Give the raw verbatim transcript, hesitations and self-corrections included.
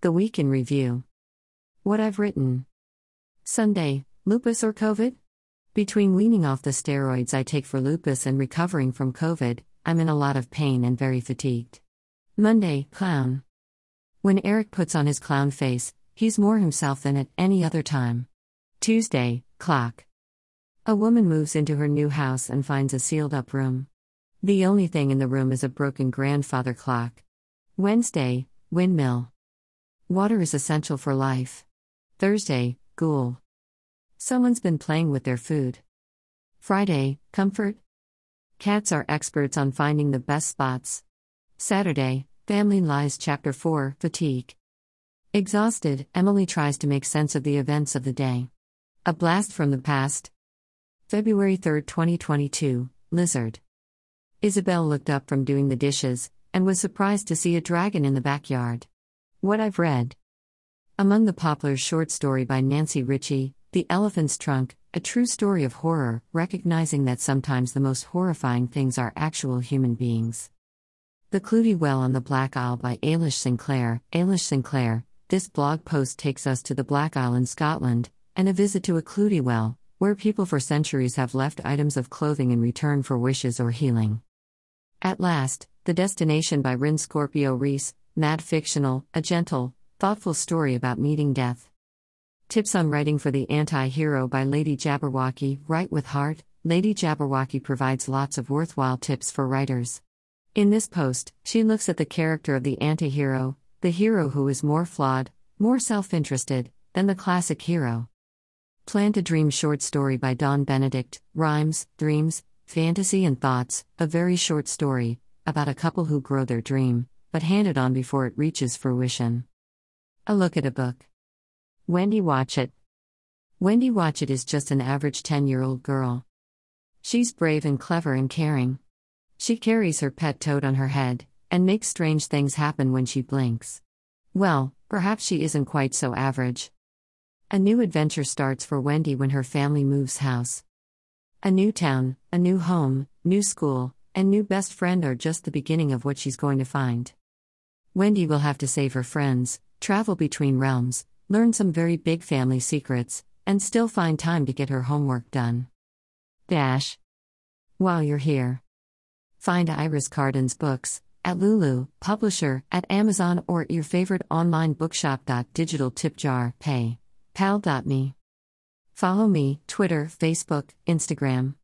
The Week in Review. What I've Written. Sunday, Lupus or COVID? Between weaning off the steroids I take for lupus and recovering from COVID, I'm in a lot of pain and very fatigued. Monday, Clown. When Eric puts on his clown face, he's more himself than at any other time. Tuesday, Clock. A woman moves into her new house and finds a sealed-up room. The only thing in the room is a broken grandfather clock. Wednesday, Windmill. Water is essential for life. Thursday, Ghoul. Someone's been playing with their food. Friday, Comfort. Cats are experts on finding the best spots. Saturday, Family Lies Chapter four, Fatigue. Exhausted, Emily tries to make sense of the events of the day. A blast from the past. February third, twenty twenty-two, Lizard. Isabel looked up from doing the dishes, and was surprised to see a dragon in the backyard. What I've read. Among the Poplars short story by Nancy Ritchie, The Elephant's Trunk, a true story of horror, recognizing that sometimes the most horrifying things are actual human beings. The Clutie Well on the Black Isle by Ailish Sinclair. Ailish Sinclair, this blog post takes us to the Black Isle in Scotland, and a visit to a Clutie Well, where people for centuries have left items of clothing in return for wishes or healing. At Last, The Destination by Rin Scorpio Reese, mad fictional, a gentle, thoughtful story about meeting death. Tips on Writing for the Anti-Hero by Lady Jabberwocky. Write with heart. Lady Jabberwocky provides lots of worthwhile tips for writers. In this post, she looks at the character of the anti-hero, the hero who is more flawed, more self-interested, than the classic hero. Plant a Dream short story by Don Benedict, rhymes, dreams, fantasy and thoughts, a very short story, about a couple who grow their dream, but hand it on before it reaches fruition. A Look at a Book. Wendy Watchett. Wendy Watchett is just an average ten-year-old girl. She's brave and clever and caring. She carries her pet toad on her head, and makes strange things happen when she blinks. Well, perhaps she isn't quite so average. A new adventure starts for Wendy when her family moves house. A new town, a new home, new school, and new best friend are just the beginning of what she's going to find. Wendy will have to save her friends, travel between realms, learn some very big family secrets, and still find time to get her homework done. Dash. While You're Here. Find Iris Carden's books, at Lulu, Publisher, at Amazon or at your favorite online bookshop. Digital Tip Jar, pay. pal dot me. Follow me, Twitter, Facebook, Instagram.